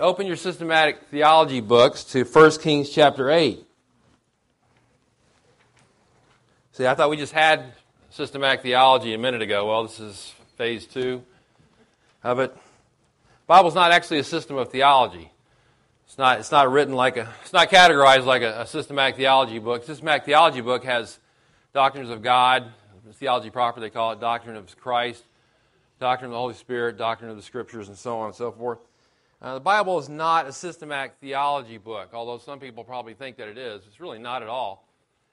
Open your systematic theology books to 1 Kings chapter 8. See, I thought we just had systematic theology a minute ago. Well, this is phase 2 of it. The Bible's not actually a system of theology. It's not written like a, it's not categorized like a systematic theology book. Systematic theology book has doctrines of God, theology proper they call it, doctrine of Christ, doctrine of the Holy Spirit, doctrine of the Scriptures, and so on and so forth. The Bible is not a systematic theology book, although some people probably think that it is. It's really not at all.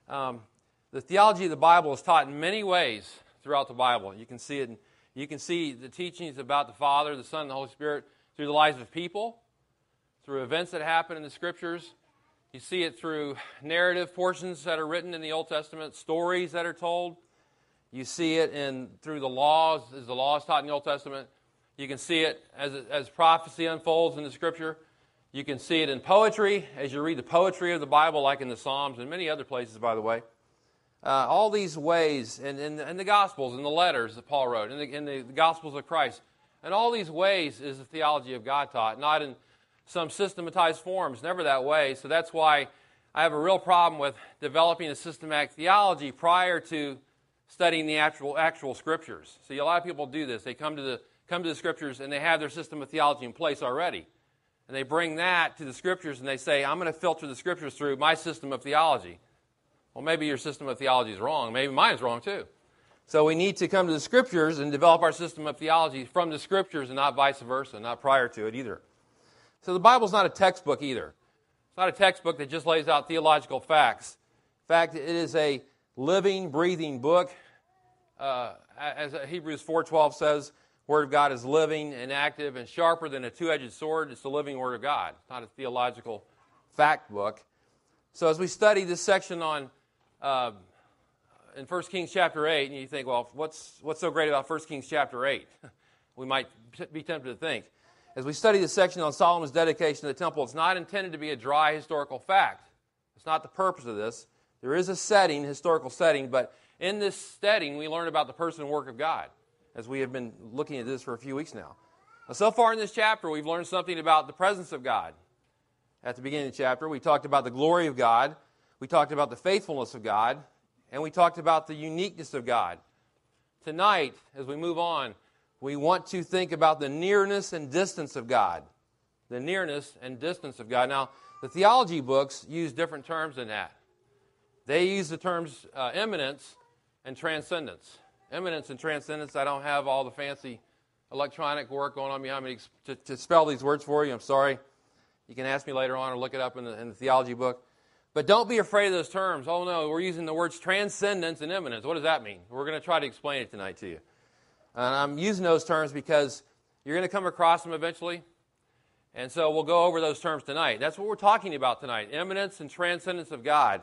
The theology of the Bible is taught in many ways throughout the Bible. You can see it. You can see the teachings about the Father, the Son, and the Holy Spirit through the lives of people, through events that happen in the Scriptures. You see it through narrative portions that are written in the Old Testament, stories that are told. You see it through the laws, as the law is taught in the Old Testament. You can see it as prophecy unfolds in the Scripture. You can see it in poetry, as you read the poetry of the Bible, like in the Psalms and many other places, by the way. All these ways, and the Gospels, and the letters that Paul wrote, and the Gospels of Christ. And all these ways is the theology of God taught, not in some systematized forms, never that way. So that's why I have a real problem with developing a systematic theology prior to studying the actual Scriptures. See, a lot of people do this. They come to the Scriptures, and they have their system of theology in place already. And they bring that to the Scriptures, and they say, I'm going to filter the Scriptures through my system of theology. Well, maybe your system of theology is wrong. Maybe mine's wrong, too. So we need to come to the Scriptures and develop our system of theology from the Scriptures and not vice versa, not prior to it either. So the Bible's not a textbook either. It's not a textbook that just lays out theological facts. In fact, it is a living, breathing book. As Hebrews 4:12 says, Word of God is living and active and sharper than a two-edged sword. It's the living Word of God. It's not a theological fact book. So as we study this section on in 1 Kings chapter 8, and you think, well, what's so great about 1 Kings chapter 8? We might be tempted to think. As we study this section on Solomon's dedication to the temple, it's not intended to be a dry historical fact. It's not the purpose of this. There is a setting, historical setting, but in this setting we learn about the person and work of God, as we have been looking at this for a few weeks now. So far in this chapter, we've learned something about the presence of God. At the beginning of the chapter, we talked about the glory of God, we talked about the faithfulness of God, and we talked about the uniqueness of God. Tonight, as we move on, we want to think about the nearness and distance of God. The nearness and distance of God. Now, the theology books use different terms than that. They use the terms immanence and transcendence. Eminence and transcendence. I don't have all the fancy electronic work going on behind me to spell these words for you. I'm sorry. You can ask me later on or look it up in the theology book. But don't be afraid of those terms. Oh, no, we're using the words transcendence and eminence. What does that mean? We're going to try to explain it tonight to you. And I'm using those terms because you're going to come across them eventually. And so we'll go over those terms tonight. That's what we're talking about tonight, eminence and transcendence of God.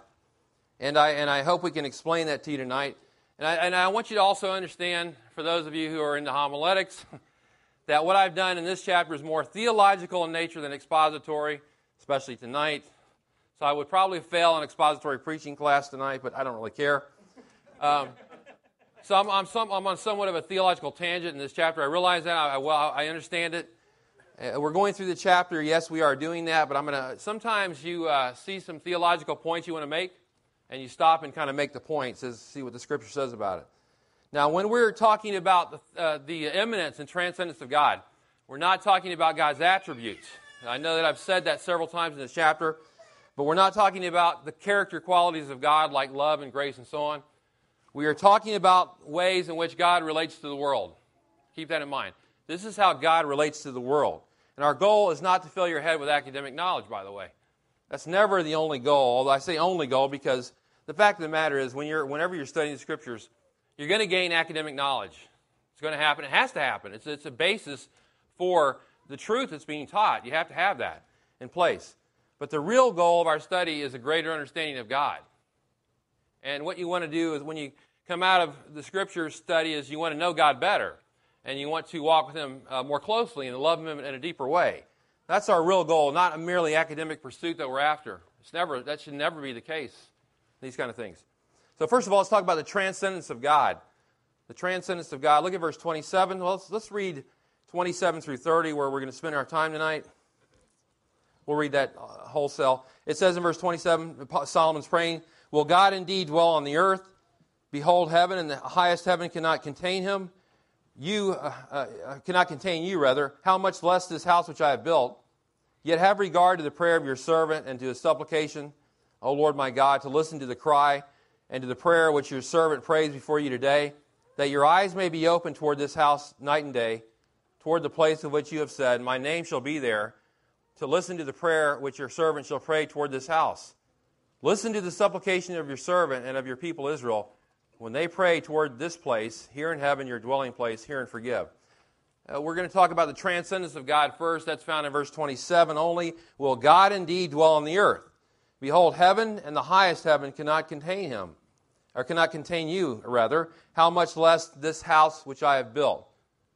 And I hope we can explain that to you tonight. And I want you to also understand, for those of you who are into homiletics, that what I've done in this chapter is more theological in nature than expository, especially tonight. So I would probably fail an expository preaching class tonight, but I don't really care. So I'm on somewhat of a theological tangent in this chapter. I realize that. I understand it. We're going through the chapter. Yes, we are doing that, but I'm going to. Sometimes you see some theological points you want to make, and you stop and kind of make the points, see what the Scripture says about it. Now, when we're talking about the eminence and transcendence of God, we're not talking about God's attributes. And I know that I've said that several times in this chapter, but we're not talking about the character qualities of God like love and grace and so on. We are talking about ways in which God relates to the world. Keep that in mind. This is how God relates to the world. And our goal is not to fill your head with academic knowledge, by the way. That's never the only goal, although I say only goal because the fact of the matter is, whenever you're studying the Scriptures, you're going to gain academic knowledge. It's going to happen. It has to happen. It's a basis for the truth that's being taught. You have to have that in place. But the real goal of our study is a greater understanding of God. And what you want to do is when you come out of the Scripture study is you want to know God better, and you want to walk with Him more closely and love Him in a deeper way. That's our real goal, not a merely academic pursuit that we're after. That should never be the case. These kind of things. So first of all, let's talk about the transcendence of God. The transcendence of God. Look at verse 27. Well, let's read 27 through 30 where we're going to spend our time tonight. We'll read that wholesale. It says in verse 27, Solomon's praying, "Will God indeed dwell on the earth? Behold, heaven and the highest heaven cannot contain him. You cannot contain you, rather. How much less this house which I have built? Yet have regard to the prayer of your servant and to his supplication, O Lord my God, to listen to the cry and to the prayer which your servant prays before you today, that your eyes may be open toward this house night and day, toward the place of which you have said, My name shall be there, to listen to the prayer which your servant shall pray toward this house. Listen to the supplication of your servant and of your people Israel, when they pray toward this place, here in heaven, your dwelling place, hear and forgive." We're going to talk about the transcendence of God first. That's found in verse 27 only. Will God indeed dwell on the earth? Behold, heaven and the highest heaven cannot contain him, or cannot contain you, rather. How much less this house which I have built.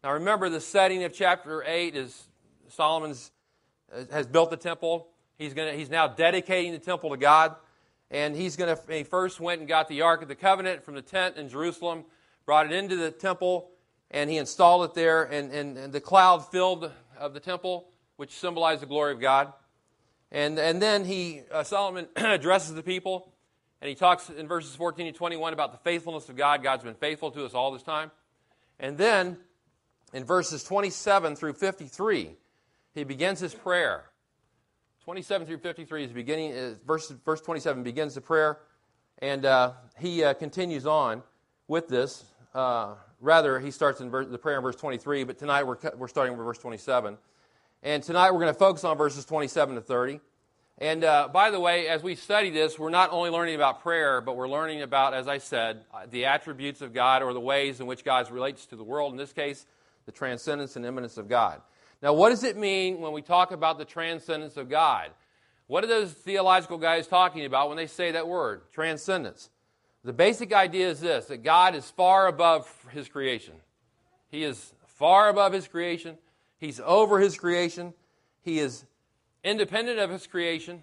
Now remember, the setting of chapter 8 is Solomon's has built the temple. He's now dedicating the temple to God. And he first went and got the Ark of the Covenant from the tent in Jerusalem, brought it into the temple, and he installed it there, and the cloud filled of the temple, which symbolized the glory of God. And then Solomon addresses the people, and he talks in verses 14 to 21 about the faithfulness of God. God's been faithful to us all this time. And then in verses 27 through 53, he begins his prayer. 27 through 53 is beginning. Verse 27 begins the prayer, and he continues on with this. Rather, he starts in the prayer in verse 23, but tonight we're starting with verse 27. And tonight we're going to focus on verses 27 to 30. And by the way, as we study this, we're not only learning about prayer, but we're learning about, as I said, the attributes of God, or the ways in which God relates to the world, in this case, the transcendence and immanence of God. Now, what does it mean when we talk about the transcendence of God? What are those theological guys talking about when they say that word, transcendence? The basic idea is this, that God is far above his creation. He is far above his creation. He's over his creation. He is independent of his creation.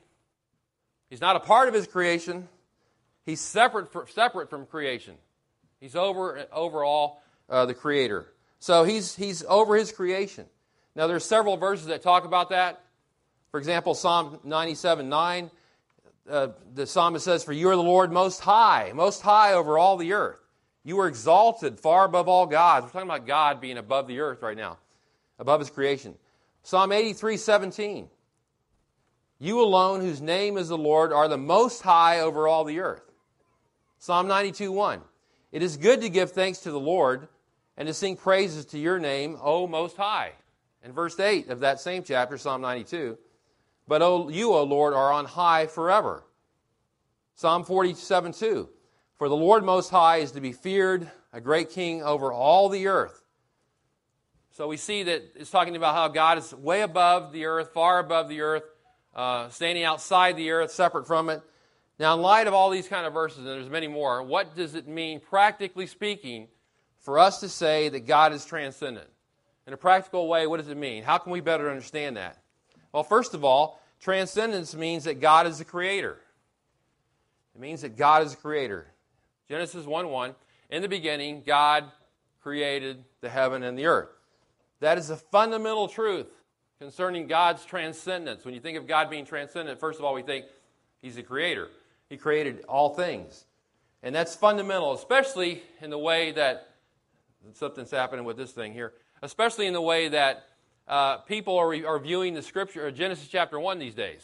He's not a part of his creation. He's separate from creation. He's over all the Creator. So he's over his creation. Now, there's several verses that talk about that. For example, Psalm 97:9, the psalmist says, "For you are the Lord most high over all the earth. You are exalted far above all gods." We're talking about God being above the earth right now, above his creation. Psalm 83:17, "You alone, whose name is the Lord, are the most high over all the earth." Psalm 92:1, "It is good to give thanks to the Lord and to sing praises to your name, O Most High." And verse 8 of that same chapter, Psalm 92, "But you, O Lord, are on high forever." Psalm 47:2, "For the Lord Most High is to be feared, a great king over all the earth." So we see that it's talking about how God is way above the earth, far above the earth, standing outside the earth, separate from it. Now, in light of all these kind of verses, and there's many more, what does it mean, practically speaking, for us to say that God is transcendent? In a practical way, what does it mean? How can we better understand that? Well, first of all, transcendence means that God is the creator. It means that God is the creator. Genesis 1:1, "In the beginning, God created the heaven and the earth." That is a fundamental truth concerning God's transcendence. When you think of God being transcendent, first of all, we think he's the creator. He created all things. And that's fundamental, especially in the way that something's happening with this thing here. Especially in the way that people are viewing the Scripture, or Genesis chapter 1 these days.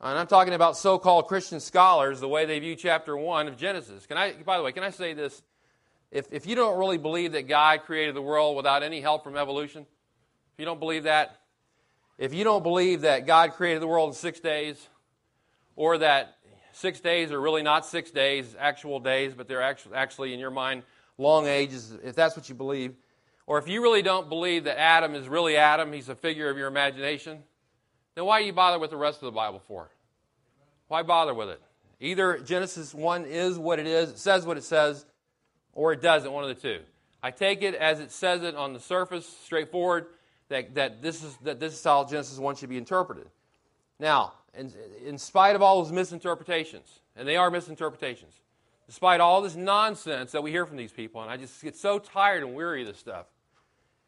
And I'm talking about so-called Christian scholars, the way they view chapter 1 of Genesis. By the way, can I say this? If you don't really believe that God created the world without any help from evolution, if you don't believe that, if you don't believe that God created the world in 6 days, or that 6 days are really not 6 days, actual days, but they're actually in your mind, long ages, if that's what you believe, or if you really don't believe that Adam is really Adam, he's a figure of your imagination, then why do you bother with the rest of the Bible for? Why bother with it? Either Genesis 1 is what it is, it says what it says, or it doesn't, one of the two. I take it as it says it on the surface, straightforward, that this is how Genesis 1 should be interpreted. Now, in spite of all those misinterpretations, and they are misinterpretations, despite all this nonsense that we hear from these people, and I just get so tired and weary of this stuff.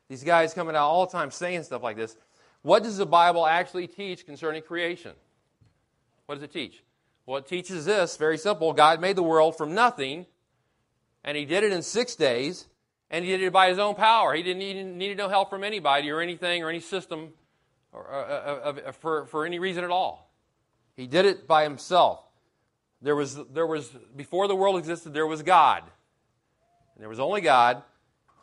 These guys coming out all the time saying stuff like this. What does the Bible actually teach concerning creation? What does it teach? Well, it teaches this, very simple. God made the world from nothing, and He did it in 6 days, and He did it by His own power. He didn't need no help from anybody or anything or any system for any reason at all. He did it by Himself. There was before the world existed, there was God. And there was only God.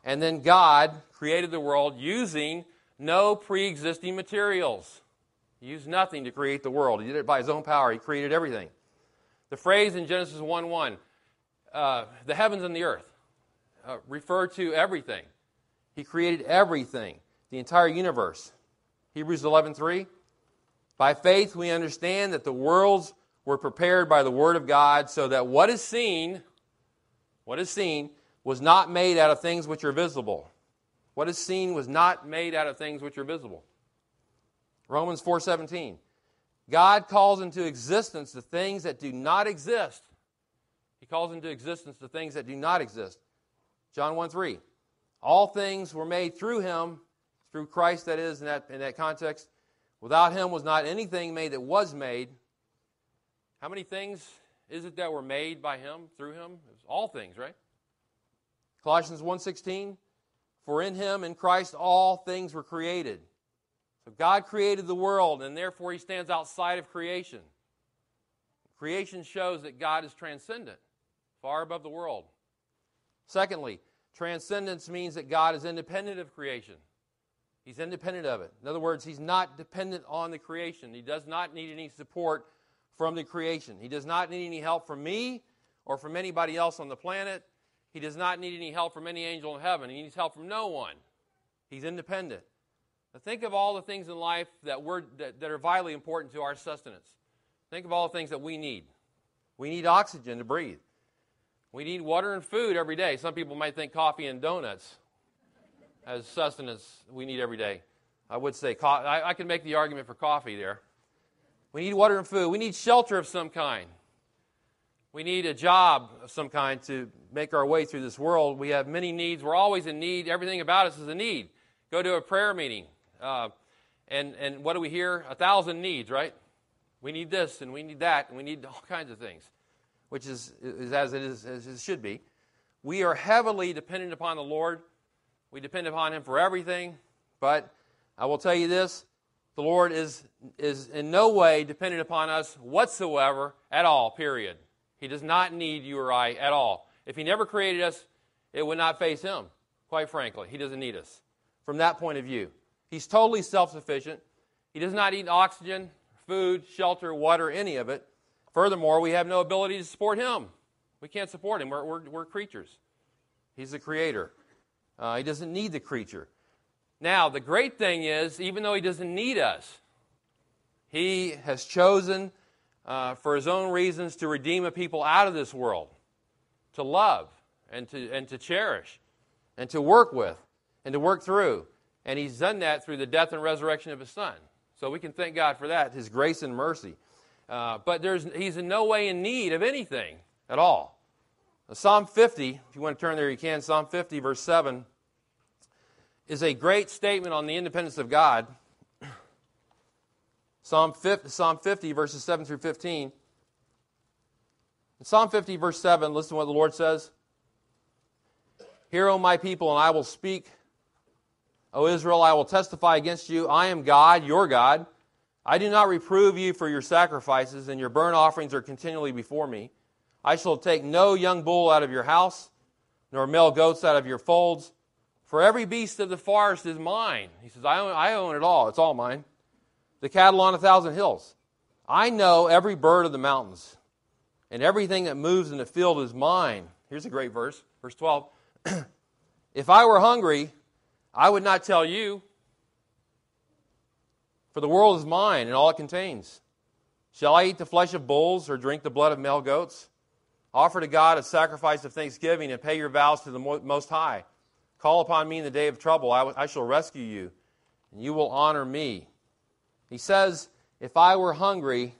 And then God created the world using no pre-existing materials. He used nothing to create the world. He did it by His own power. He created everything. The phrase in Genesis 1:1, the heavens and the earth, refer to everything. He created everything, the entire universe. Hebrews 11:3, by faith we understand that the worlds were prepared by the word of God, so that what is seen was not made out of things which are visible. What is seen was not made out of things which are visible. Romans 4:17, God calls into existence the things that do not exist. He calls into existence the things that do not exist. John 1:3, all things were made through Him, through Christ, that is, in that context. Without Him was not anything made that was made. How many things is it that were made by Him, through Him? It's all things, right? Colossians 1:16, for in Him, in Christ, all things were created. So God created the world, and therefore He stands outside of creation. Creation shows that God is transcendent, far above the world. Secondly, transcendence means that God is independent of creation. He's independent of it. In other words, He's not dependent on the creation. He does not need any support from the creation. He does not need any help from me or from anybody else on the planet. He does not need any help from any angel in heaven. He needs help from no one. He's independent. Now think of all the things in life that are vitally important to our sustenance. Think of all the things that we need. We need oxygen to breathe. We need water and food every day. Some people might think coffee and donuts as sustenance we need every day. I would say I can make the argument for coffee there. We need water and food. We need shelter of some kind. We need a job of some kind to make our way through this world. We have many needs. We're always in need. Everything about us is a need. Go to a prayer meeting, and what do we hear? 1,000 needs, right? We need this, and we need that, and we need all kinds of things, which is as it is, as it should be. We are heavily dependent upon the Lord. We depend upon Him for everything, but I will tell you this, the Lord is in no way dependent upon us whatsoever at all, period. He does not need you or I at all. If He never created us, it would not face Him, quite frankly. He doesn't need us from that point of view. He's totally self-sufficient. He does not need oxygen, food, shelter, water, any of it. Furthermore, we have no ability to support Him. We can't support Him. We're creatures. He's the creator. He doesn't need the creature. Now, the great thing is, even though He doesn't need us, He has chosen for His own reasons to redeem a people out of this world, to love and to cherish and to work with and to work through. And He's done that through the death and resurrection of His Son. So we can thank God for that, His grace and mercy. But He's in no way in need of anything at all. Now, Psalm 50, if you want to turn there, you can. Psalm 50, verse 7, is a great statement on the independence of God. Psalm 50, verses 7 through 15. In Psalm 50, verse 7, listen to what the Lord says. Hear, O my people, and I will speak. O Israel, I will testify against you. I am God, your God. I do not reprove you for your sacrifices, and your burnt offerings are continually before me. I shall take no young bull out of your house, nor male goats out of your folds. For every beast of the forest is mine. He says, I own it all. It's all mine. The cattle on 1,000 hills. I know every bird of the mountains, and everything that moves in the field is mine. Here's a great verse, verse 12. If I were hungry, I would not tell you, for the world is mine and all it contains. Shall I eat the flesh of bulls or drink the blood of male goats? Offer to God a sacrifice of thanksgiving and pay your vows to the Most High. Call upon me in the day of trouble. I shall rescue you, and you will honor me. He says, if I were hungry,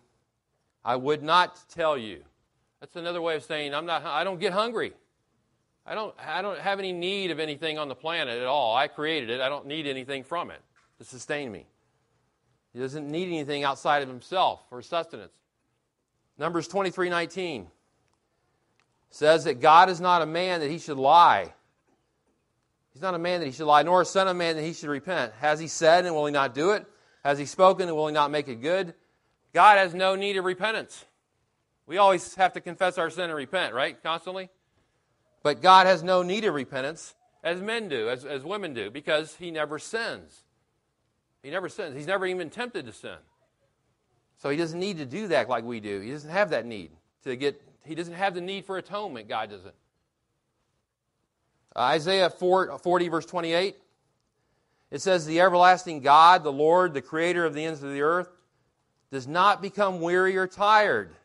I would not tell you. That's another way of saying I don't get hungry. I don't have any need of anything on the planet at all. I created it. I don't need anything from it to sustain me. He doesn't need anything outside of himself for sustenance. Numbers 23:19 says that God is not a man that he should lie. He's not a man that he should lie, nor a son of man that he should repent. Has he said, and will he not do it? Has he spoken, and will he not make it good? God has no need of repentance. We always have to confess our sin and repent, right? Constantly. But God has no need of repentance, as men do, as women do, because he never sins. He never sins. He's never even tempted to sin. So he doesn't need to do that like we do. He doesn't have that need to get. He doesn't have the need for atonement. God doesn't. Isaiah 40, verse 28, it says, "The everlasting God, the Lord, the creator of the ends of the earth, does not become weary or tired."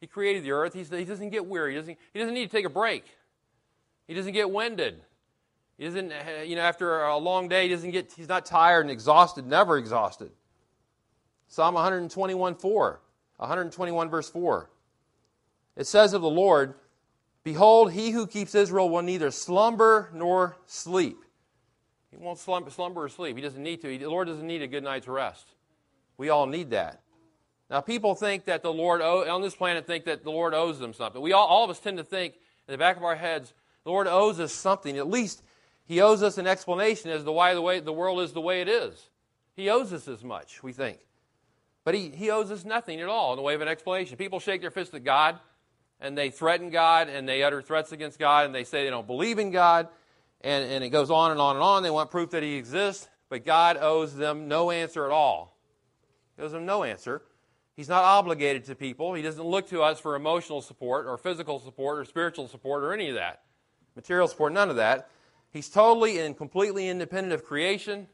He created the earth. He doesn't get weary. He doesn't need to take a break. He doesn't get winded. He doesn't, after a long day, he's not tired and exhausted, never exhausted. Psalm 121, verse 4. It says of the Lord, "Behold, he who keeps Israel will neither slumber nor sleep." He won't slumber or sleep. He doesn't need to. The Lord doesn't need a good night's rest. We all need that. Now, people think that the Lord, on this planet, think that the Lord owes them something. We all of us tend to think, in the back of our heads, the Lord owes us something. At least he owes us an explanation as to why the world is the way it is. He owes us as much, we think. But he owes us nothing at all in the way of an explanation. People shake their fist at God, and they threaten God, and they utter threats against God, and they say they don't believe in God, and it goes on and on and on. They want proof that he exists, but God owes them no answer at all. He owes them no answer. He's not obligated to people. He doesn't look to us for emotional support or physical support or spiritual support or any of that. Material support, none of that. He's totally and completely independent of creation.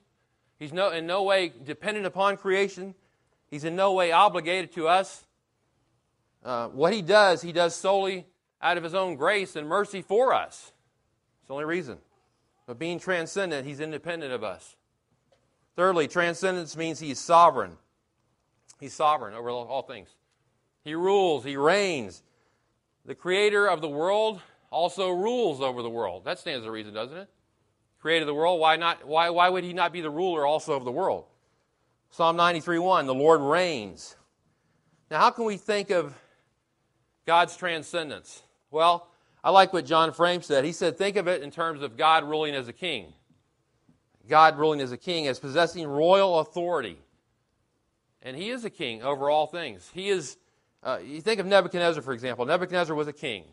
He's in no way dependent upon creation. He's in no way obligated to us. What he does solely out of his own grace and mercy for us. It's the only reason. But being transcendent, he's independent of us. Thirdly, transcendence means he's sovereign. He's sovereign over all things. He rules. He reigns. The creator of the world also rules over the world. That stands to reason, doesn't it? Created the world. Why not? Why would he not be the ruler also of the world? Psalm 93:1, the Lord reigns. Now, how can we think of God's transcendence? Well, I like what John Frame said. He said, think of it in terms of God ruling as a king. God ruling as a king, as possessing royal authority. And he is a king over all things. He is, you think of Nebuchadnezzar, for example. Nebuchadnezzar was a king.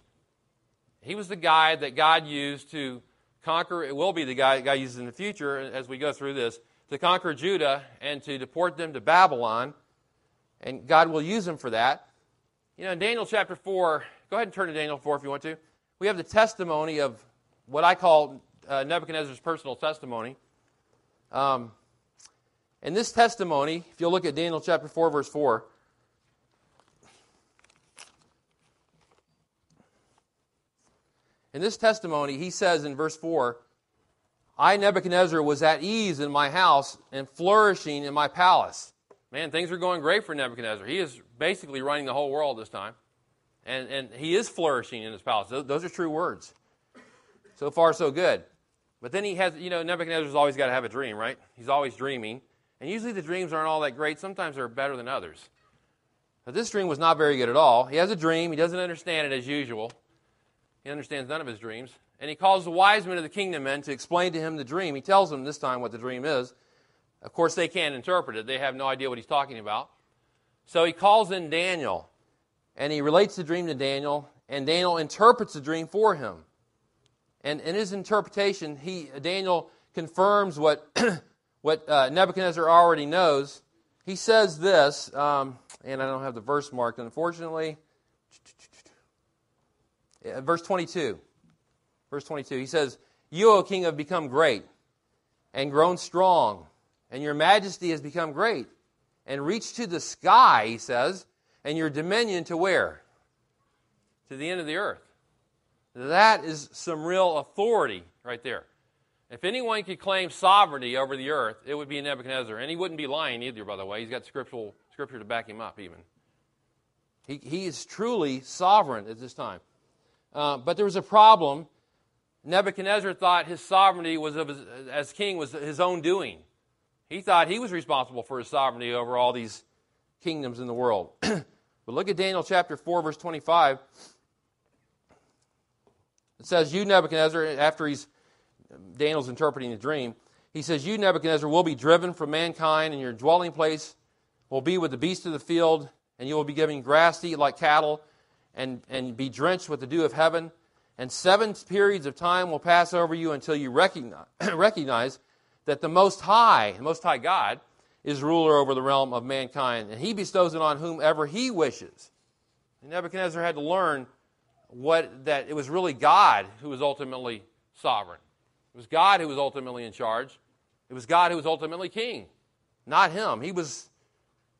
He was the guy that God used to conquer, it will be the guy that God uses in the future as we go through this, to conquer Judah and to deport them to Babylon. And God will use him for that. In Daniel chapter 4, go ahead and turn to Daniel 4 if you want to. We have the testimony of what I call Nebuchadnezzar's personal testimony. And this testimony, if you'll look at Daniel chapter 4, verse 4, in this testimony, he says in verse 4, "I, Nebuchadnezzar, was at ease in my house and flourishing in my palace." Man, things are going great for Nebuchadnezzar. He is basically running the whole world this time. And he is flourishing in his palace. Those are true words. So far, so good. But then he has, Nebuchadnezzar's always got to have a dream, right? He's always dreaming. And usually the dreams aren't all that great. Sometimes they're better than others. But this dream was not very good at all. He has a dream. He doesn't understand it as usual. He understands none of his dreams. And he calls the wise men of the kingdom men to explain to him the dream. He tells them this time what the dream is. Of course, they can't interpret it. They have no idea what he's talking about. So he calls in Daniel, and he relates the dream to Daniel, and Daniel interprets the dream for him. And in his interpretation, Daniel confirms what, what Nebuchadnezzar already knows. He says this, and I don't have the verse marked, unfortunately. Verse 22. Verse 22, he says, "You, O king, have become great and grown strong, and your majesty has become great, and reached to the sky," he says, "and your dominion to where?" To the end of the earth. That is some real authority right there. If anyone could claim sovereignty over the earth, it would be Nebuchadnezzar. And he wouldn't be lying either, by the way. He's got scripture to back him up even. He is truly sovereign at this time. But there was a problem. Nebuchadnezzar thought his sovereignty was as king was his own doing. He thought he was responsible for his sovereignty over all these kingdoms in the world. But look at Daniel chapter 4, verse 25. It says, you, Nebuchadnezzar, after Daniel's interpreting the dream, he says, you, Nebuchadnezzar, will be driven from mankind, and your dwelling place will be with the beasts of the field, and you will be given grass to eat like cattle, and be drenched with the dew of heaven. And 7 periods of time will pass over you until you recognize that the Most High God, is ruler over the realm of mankind, and he bestows it on whomever he wishes. And Nebuchadnezzar had to learn that it was really God who was ultimately sovereign. It was God who was ultimately in charge. It was God who was ultimately king, not him. He was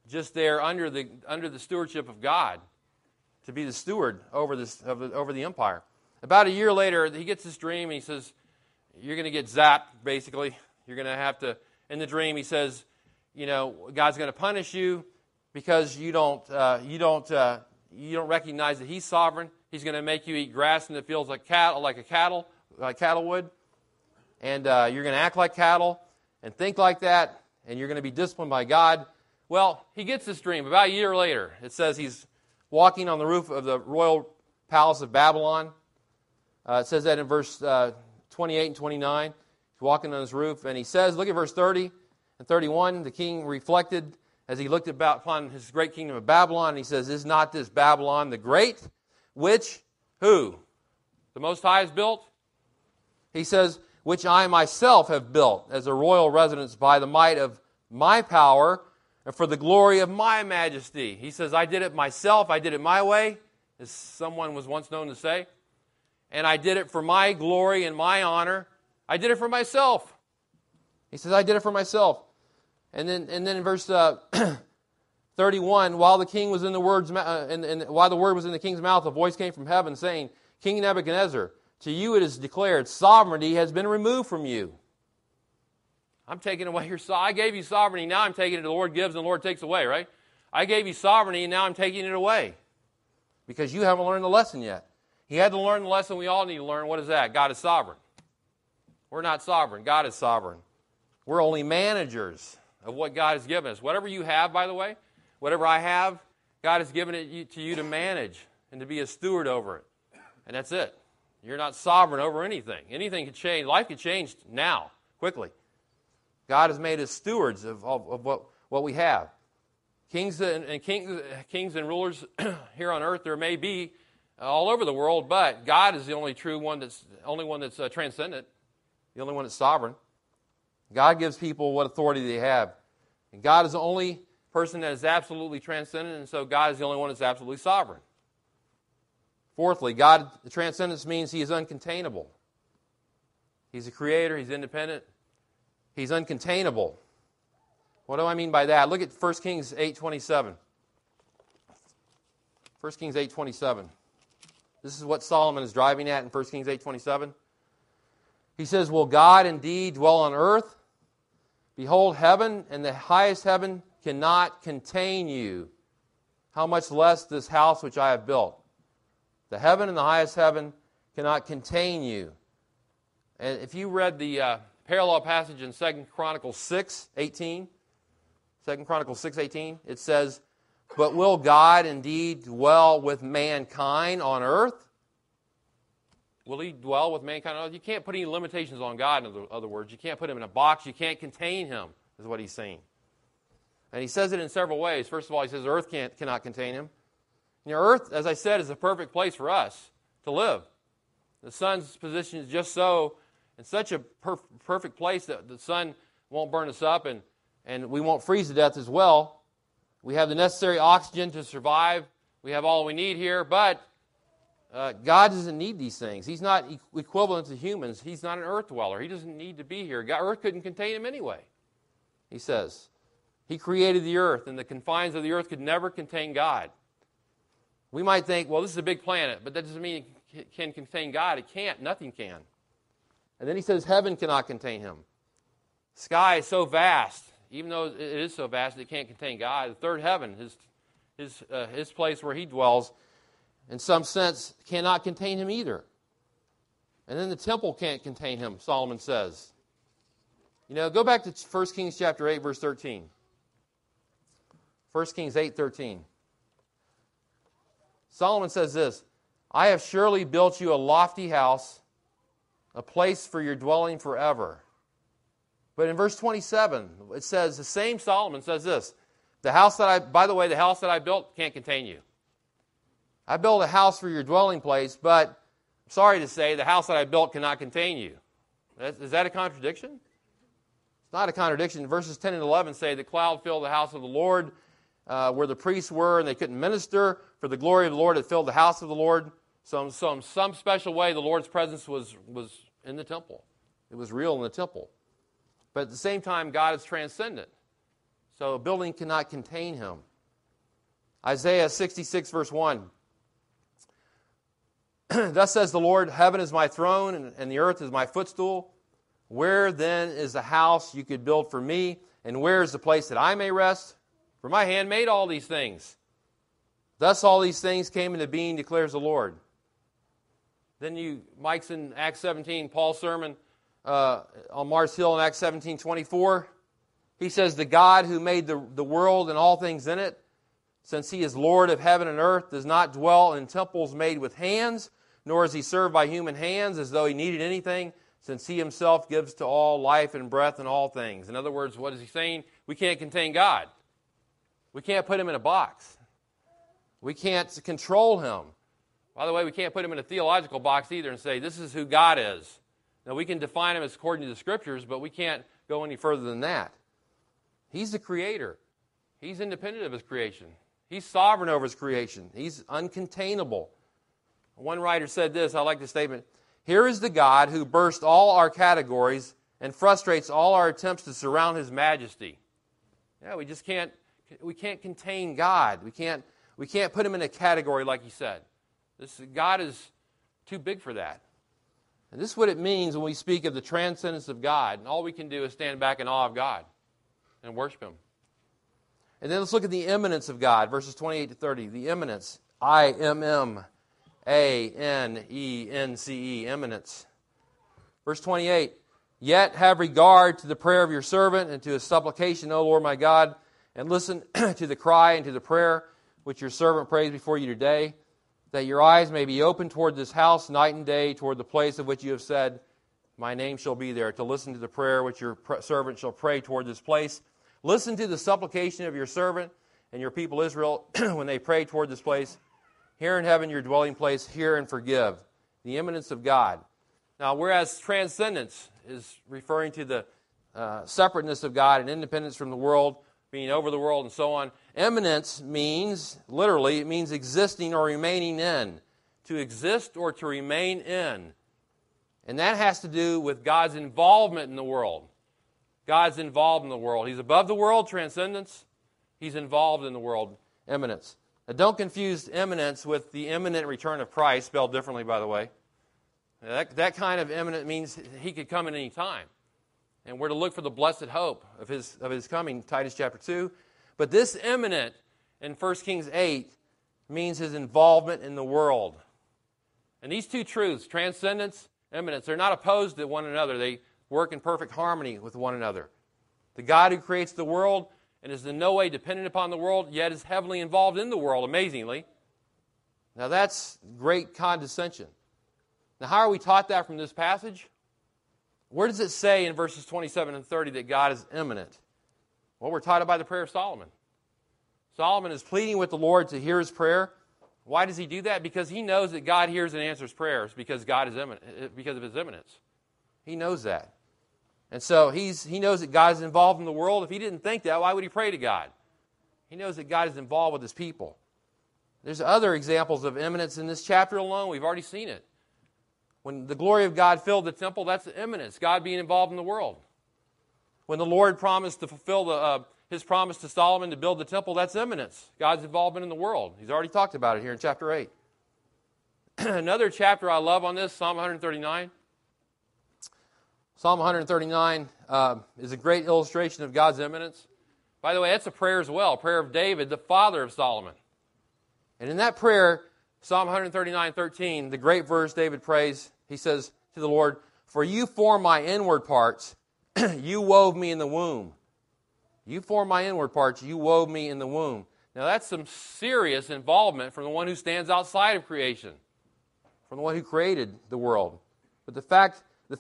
just there under the stewardship of God to be the steward over the empire. About a year later, he gets this dream, and he says, you're going to get zapped, basically. You're going to have to, in the dream, he says, you know, God's going to punish you because you don't recognize that he's sovereign. He's going to make you eat grass in the fields like cattle would, and you're going to act like cattle and think like that, and you're going to be disciplined by God. Well, he gets this dream about a year later. It says he's walking on the roof of the royal palace of Babylon. It says that in verse 28 and 29. He's walking on his roof, and he says, look at verse 30. In 31, the king reflected as he looked upon his great kingdom of Babylon, and he says, is not this Babylon the great, which, who? The Most High has built? He says, which I myself have built as a royal residence by the might of my power and for the glory of my majesty. He says, I did it myself, I did it my way, as someone was once known to say, and I did it for my glory and my honor. I did it for myself. He says, I did it for myself. And then in verse 31, while the king was in the words, while the word was in the king's mouth, a voice came from heaven saying, King Nebuchadnezzar, to you it is declared, sovereignty has been removed from you. I'm taking away your sovereignty. I gave you sovereignty, now I'm taking it. The Lord gives and the Lord takes away, right? I gave you sovereignty, and now I'm taking it away because you haven't learned the lesson yet. He had to learn the lesson we all need to learn. What is that? God is sovereign. We're not sovereign. God is sovereign. We're only managers of what God has given us. Whatever you have, by the way, whatever I have, God has given it to you to manage and to be a steward over it. And that's it. You're not sovereign over anything. Anything could change. Life could change now, quickly. God has made us stewards of what we have. Kings and rulers here on earth there may be all over the world, but God is the only true one, that's transcendent, the only one that's sovereign. God gives people what authority they have. And God is the only person that is absolutely transcendent, and so God is the only one that's absolutely sovereign. Fourthly, the transcendence means he is uncontainable. He's a creator, he's independent, he's uncontainable. What do I mean by that? Look at 1 Kings 8:27. 1 Kings 8:27. This is what Solomon is driving at in 1 Kings 8:27. He says, will God indeed dwell on earth? Behold, heaven and the highest heaven cannot contain you. How much less this house which I have built? The heaven and the highest heaven cannot contain you. And if you read the parallel passage in 2 Chronicles 6:18, it says, but will God indeed dwell with mankind on earth? Will he dwell with mankind? You can't put any limitations on God, in other words. You can't put him in a box. You can't contain him, is what he's saying. And he says it in several ways. First of all, he says earth cannot contain him. You know, earth, as I said, is the perfect place for us to live. The sun's position is just so, in such a perfect place that the sun won't burn us up and we won't freeze to death as well. We have the necessary oxygen to survive. We have all we need here, but God doesn't need these things. He's not equivalent to humans. He's not an earth dweller. He doesn't need to be here. Earth couldn't contain him anyway, he says. He created the earth, and the confines of the earth could never contain God. We might think, well, this is a big planet, but that doesn't mean it can contain God. It can't. Nothing can. And then he says heaven cannot contain him. The sky is so vast, even though it is so vast, it can't contain God. The third heaven, his place where he dwells, in some sense, cannot contain him either. And then the temple can't contain him, Solomon says. You know, go back to 1 Kings chapter 8, verse 13. 1 Kings 8, 13. Solomon says this, I have surely built you a lofty house, a place for your dwelling forever. But in verse 27, it says, the same Solomon says this, the house that I built can't contain you. I built a house for your dwelling place, but I'm sorry to say the house that I built cannot contain you. Is that a contradiction? It's not a contradiction. Verses 10 and 11 say the cloud filled the house of the Lord where the priests were, and they couldn't minister. For the glory of the Lord had filled the house of the Lord. So in some special way, the Lord's presence was in the temple. It was real in the temple. But at the same time, God is transcendent. So a building cannot contain him. Isaiah 66, verse 1. Thus says the Lord, heaven is my throne, and the earth is my footstool. Where then is the house you could build for me? And where is the place that I may rest? For my hand made all these things. Thus all these things came into being, declares the Lord. Then Mike's in Acts 17, Paul's sermon on Mars Hill in Acts 17:24. He says, the God who made the world and all things in it, since he is Lord of heaven and earth, does not dwell in temples made with hands, nor is he served by human hands as though he needed anything, since he himself gives to all life and breath and all things. In other words, what is he saying? We can't contain God. We can't put him in a box. We can't control him. By the way, we can't put him in a theological box either and say, this is who God is. Now, we can define him as according to the Scriptures, but we can't go any further than that. He's the creator. He's independent of his creation. He's sovereign over his creation. He's uncontainable. One writer said this, I like this statement, here is the God who bursts all our categories and frustrates all our attempts to surround his majesty. Yeah, we can't contain God. We can't put him in a category like he said. God is too big for that. And this is what it means when we speak of the transcendence of God, and all we can do is stand back in awe of God and worship him. And then let's look at the eminence of God, verses 28 to 30. The eminence, I-M-M-A-N-E-N-C-E, eminence. Verse 28, yet have regard to the prayer of your servant and to his supplication, O Lord my God, and listen to the cry and to the prayer which your servant prays before you today, that your eyes may be open toward this house night and day, toward the place of which you have said, my name shall be there, to listen to the prayer which your servant shall pray toward this place. Listen to the supplication of your servant and your people Israel when they pray toward this place. Here in heaven, your dwelling place, hear and forgive. The eminence of God. Now, whereas transcendence is referring to the separateness of God and independence from the world, being over the world and so on, eminence means, literally, it means existing or remaining in. To exist or to remain in. And that has to do with God's involvement in the world. God's involved in the world. He's above the world, transcendence. He's involved in the world, eminence. Now, don't confuse eminence with the imminent return of Christ, spelled differently, by the way. That kind of eminent means he could come at any time. And we're to look for the blessed hope of his coming, Titus chapter 2. But this eminent in 1 Kings 8 means his involvement in the world. And these two truths, transcendence, eminence, they're not opposed to one another. They work in perfect harmony with one another. The God who creates the world and is in no way dependent upon the world, yet is heavily involved in the world, amazingly. Now that's great condescension. Now how are we taught that from this passage? Where does it say in verses 27 and 30 that God is immanent? Well, we're taught it by the prayer of Solomon. Solomon is pleading with the Lord to hear his prayer. Why does he do that? Because he knows that God hears and answers prayers because God is immanent, because of his immanence. He knows that. And so he knows that God is involved in the world. If he didn't think that, why would he pray to God? He knows that God is involved with his people. There's other examples of eminence in this chapter alone. We've already seen it. When the glory of God filled the temple, that's the eminence, God being involved in the world. When the Lord promised to fulfill his promise to Solomon to build the temple, that's eminence, God's involvement in the world. He's already talked about it here in chapter 8. Another chapter I love on this, Psalm 139. Psalm 139 is a great illustration of God's eminence. By the way, that's a prayer as well, a prayer of David, the father of Solomon. And in that prayer, Psalm 139:13, the great verse David prays, he says to the Lord, for you form my inward parts, You wove me in the womb. You formed my inward parts. You wove me in the womb. Now that's some serious involvement from the one who stands outside of creation, from the one who created the world. But the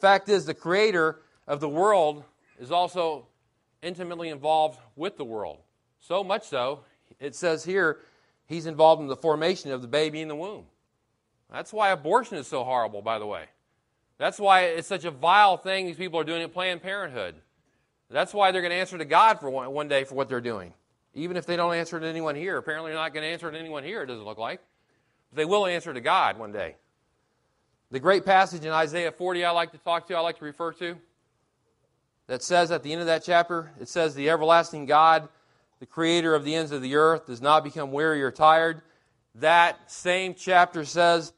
fact is, the creator of the world is also intimately involved with the world. So much so, it says here, he's involved in the formation of the baby in the womb. That's why abortion is so horrible, by the way. That's why it's such a vile thing these people are doing at Planned Parenthood. That's why they're going to answer to God for one day for what they're doing. Even if they don't answer to anyone here. Apparently they're not going to answer to anyone here, it doesn't look like. But they will answer to God one day. The great passage in Isaiah 40 I like to refer to, that says at the end of that chapter, it says, "The everlasting God, the creator of the ends of the earth, does not become weary or tired." That same chapter says,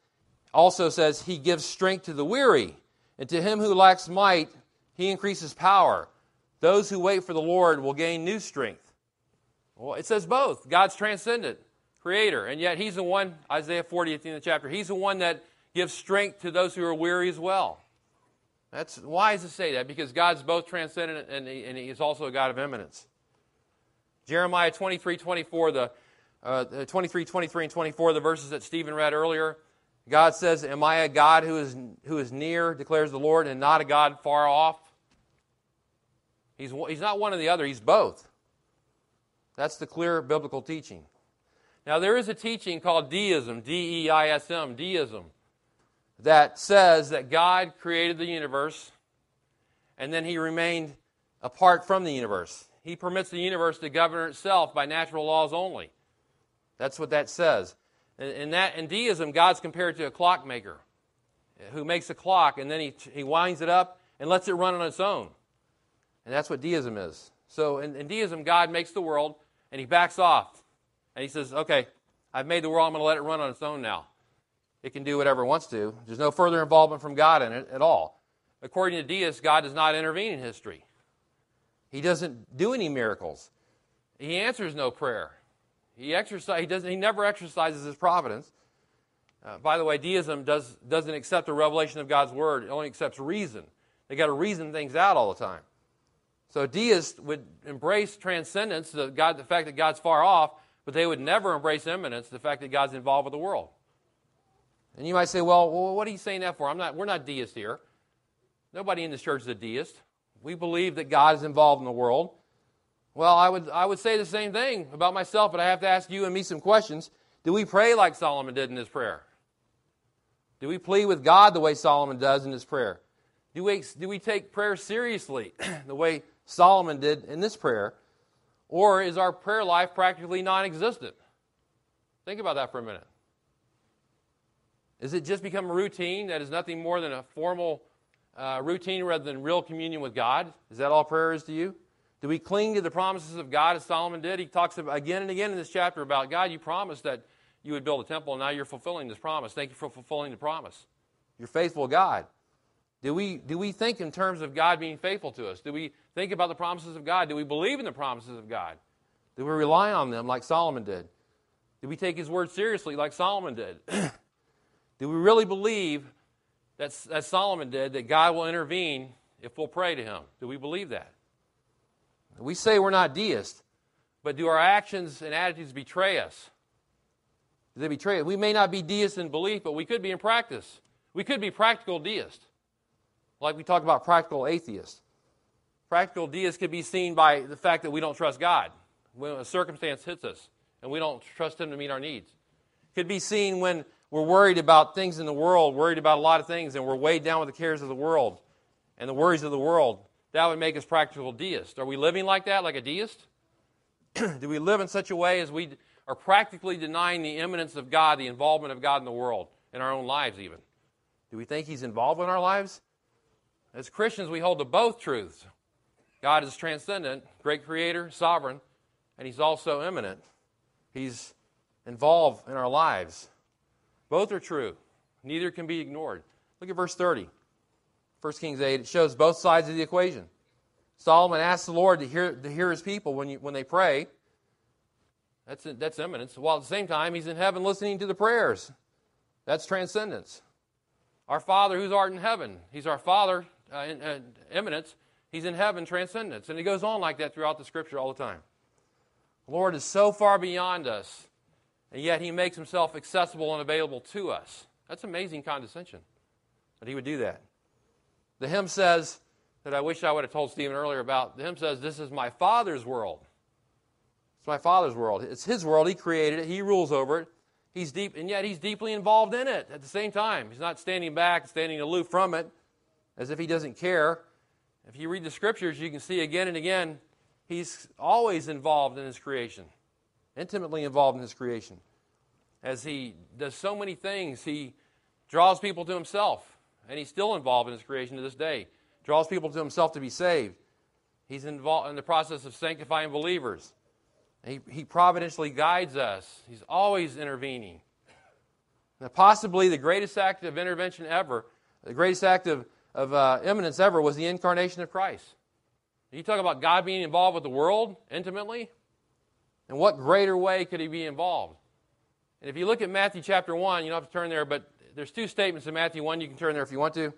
also says, "He gives strength to the weary, and to him who lacks might, he increases power. Those who wait for the Lord will gain new strength." Well, it says both. God's transcendent, creator, and yet he's the one, Isaiah 40 at the end of the chapter, he's the one that gives strength to those who are weary as well. That's why does it say that? Because God's both transcendent and he is also a God of eminence. Jeremiah 23:24, the 23:23 and 24, the verses that Stephen read earlier. God says, "Am I a God who is near, declares the Lord, and not a God far off?" He's not one or the other. He's both. That's the clear biblical teaching. Now, there is a teaching called deism, D-E-I-S-M, deism, that says that God created the universe and then he remained apart from the universe. He permits the universe to govern itself by natural laws only. That's what that says. In deism, God's compared to a clockmaker who makes a clock and then he winds it up and lets it run on its own. And that's what deism is. So in deism, God makes the world and he backs off. And he says, okay, I've made the world, I'm going to let it run on its own now. It can do whatever it wants to. There's no further involvement from God in it at all. According to deists, God does not intervene in history. He doesn't do any miracles. He answers no prayer. He never exercises his providence. By the way, deism doesn't accept the revelation of God's word. It only accepts reason. They got to reason things out all the time. So deists would embrace transcendence, the fact that God's far off, but they would never embrace immanence, the fact that God's involved with the world. And you might say, well, what are you saying that for? We're not deists here. Nobody in this church is a deist. We believe that God is involved in the world. Well, I would say the same thing about myself, but I have to ask you and me some questions. Do we pray like Solomon did in his prayer? Do we plead with God the way Solomon does in his prayer? Do we take prayer seriously the way Solomon did in this prayer? Or is our prayer life practically non-existent? Think about that for a minute. Is it just become a routine that is nothing more than a formal routine rather than real communion with God? Is that all prayer is to you? Do we cling to the promises of God as Solomon did? He talks about, again and again in this chapter about, God, you promised that you would build a temple, and now you're fulfilling this promise. Thank you for fulfilling the promise. You're faithful, God. Do we think in terms of God being faithful to us? Do we think about the promises of God? Do we believe in the promises of God? Do we rely on them like Solomon did? Do we take his word seriously like Solomon did? Do we really believe, as Solomon did, that God will intervene if we'll pray to him? Do we believe that? We say we're not deists, but do our actions and attitudes betray us? Do they betray us? We may not be deists in belief, but we could be in practice. We could be practical deists, like we talk about practical atheists. Practical deists could be seen by the fact that we don't trust God when a circumstance hits us, and we don't trust him to meet our needs. Could be seen when we're worried about things in the world, worried about a lot of things, and we're weighed down with the cares of the world and the worries of the world. That would make us practical deists. Are we living like that, like a deist? Do we live in such a way as we are practically denying the immanence of God, the involvement of God in the world, in our own lives even? Do we think he's involved in our lives? As Christians, we hold to both truths. God is transcendent, great creator, sovereign, and he's also immanent. He's involved in our lives. Both are true. Neither can be ignored. Look at verse 30. 1 Kings 8, it shows both sides of the equation. Solomon asks the Lord to hear his people when they pray. That's imminence. While at the same time, he's in heaven listening to the prayers. That's transcendence. Our Father who's art in heaven. He's our Father, imminence. He's in heaven, transcendence. And it goes on like that throughout the Scripture all the time. The Lord is so far beyond us, and yet He makes Himself accessible and available to us. That's amazing condescension that He would do that. The hymn says, that I wish I would have told Stephen earlier about, the hymn says, this is my Father's world. It's my Father's world. It's His world. He created it. He rules over it. He's deep, and yet He's deeply involved in it at the same time. He's not standing back, standing aloof from it, as if He doesn't care. If you read the Scriptures, you can see again and again, He's always involved in His creation, intimately involved in His creation. As He does so many things, He draws people to Himself, and He's still involved in His creation to this day. Draws people to Himself to be saved. He's involved in the process of sanctifying believers. He providentially guides us. He's always intervening. Now, possibly the greatest act of intervention ever, the greatest act of imminence ever was the incarnation of Christ. You talk about God being involved with the world intimately, and what greater way could He be involved? And if you look at Matthew chapter 1, you don't have to turn there, but there's two statements in Matthew 1. You can turn there if you want to.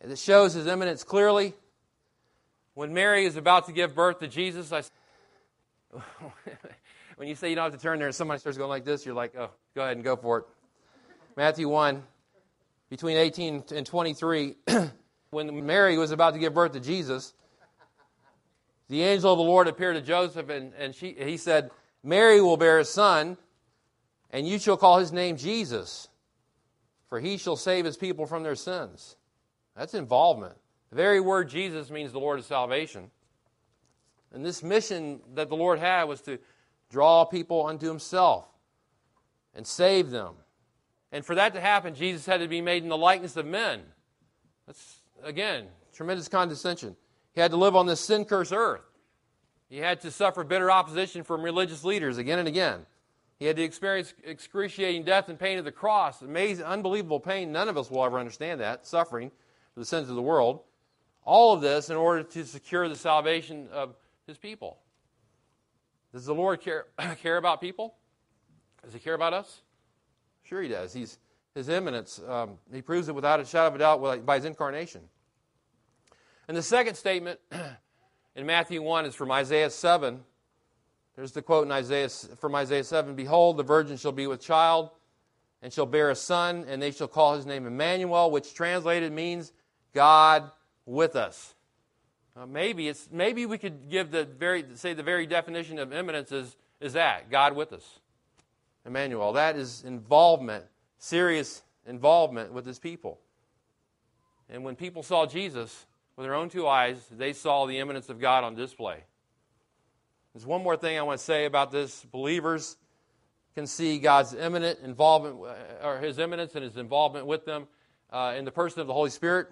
It shows His imminence clearly. When Mary is about to give birth to Jesus, when you say you don't have to turn there and somebody starts going like this, you're like, oh, go ahead and go for it. Matthew 1, between 18 and 23, when Mary was about to give birth to Jesus, the angel of the Lord appeared to Joseph, and he said, Mary will bear a son, and you shall call his name Jesus, for he shall save his people from their sins. That's involvement. The very word Jesus means the Lord of salvation. And this mission that the Lord had was to draw people unto Himself and save them. And for that to happen, Jesus had to be made in the likeness of men. That's, again, tremendous condescension. He had to live on this sin-cursed earth. He had to suffer bitter opposition from religious leaders again and again. He had to experience excruciating death and pain of the cross, amazing, unbelievable pain. None of us will ever understand that, suffering for the sins of the world. All of this in order to secure the salvation of His people. Does the Lord care about people? Does He care about us? Sure He does. His imminence, He proves it without a shadow of a doubt by His incarnation. And the second statement in Matthew 1 is from Isaiah 7. There's the quote in Isaiah 7, Behold, the virgin shall be with child, and shall bear a son, and they shall call his name Emmanuel, which translated means God with us. Maybe we could give the very definition of imminence is that God with us, Emmanuel. That is involvement, serious involvement with His people. And when people saw Jesus with their own two eyes, they saw the imminence of God on display. There's one more thing I want to say about this. Believers can see God's imminent involvement, or His imminence and His involvement with them in the person of the Holy Spirit.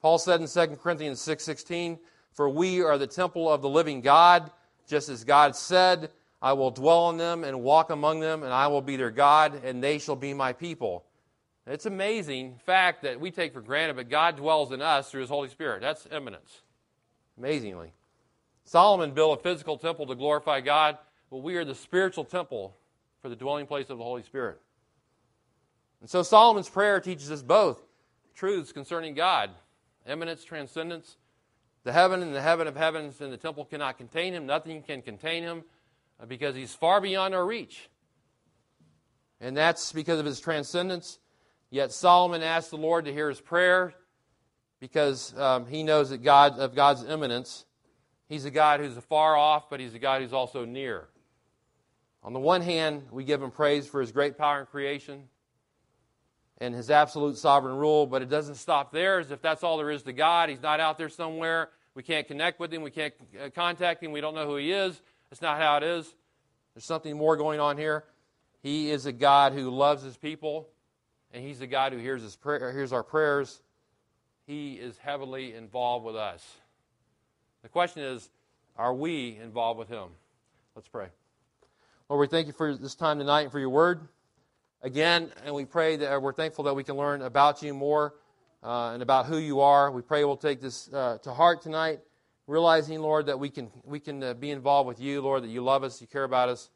Paul said in 2 Corinthians 6:16, For we are the temple of the living God, just as God said, I will dwell in them and walk among them, and I will be their God, and they shall be my people. It's an amazing fact that we take for granted, but God dwells in us through His Holy Spirit. That's imminence, amazingly. Solomon built a physical temple to glorify God, but we are the spiritual temple for the dwelling place of the Holy Spirit. And so Solomon's prayer teaches us both truths concerning God. Imminence, transcendence, the heaven and the heaven of heavens and the temple cannot contain Him. Nothing can contain Him because He's far beyond our reach. And that's because of His transcendence. Yet Solomon asked the Lord to hear his prayer because he knows that God's imminence. He's a God who's afar off, but He's a God who's also near. On the one hand, we give Him praise for His great power in creation and His absolute sovereign rule, but it doesn't stop there, as if that's all there is to God. He's not out there somewhere. We can't connect with Him. We can't contact Him. We don't know who He is. That's not how it is. There's something more going on here. He is a God who loves His people, and He's a God who hears our prayers. He is heavily involved with us. The question is, are we involved with Him? Let's pray. Lord, we thank You for this time tonight and for Your word. Again, and we pray that we're thankful that we can learn about You more and about who You are. We pray we'll take this to heart tonight, realizing, Lord, that we can be involved with You, Lord, that You love us, You care about us,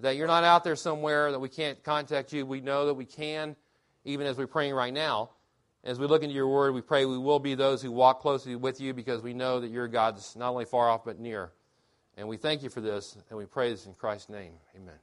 that You're not out there somewhere, that we can't contact You. We know that we can, even as we're praying right now. As we look into your word, we pray we will be those who walk closely with you, because we know that your God is not only far off but near. And we thank you for this, and we pray this in Christ's name. Amen.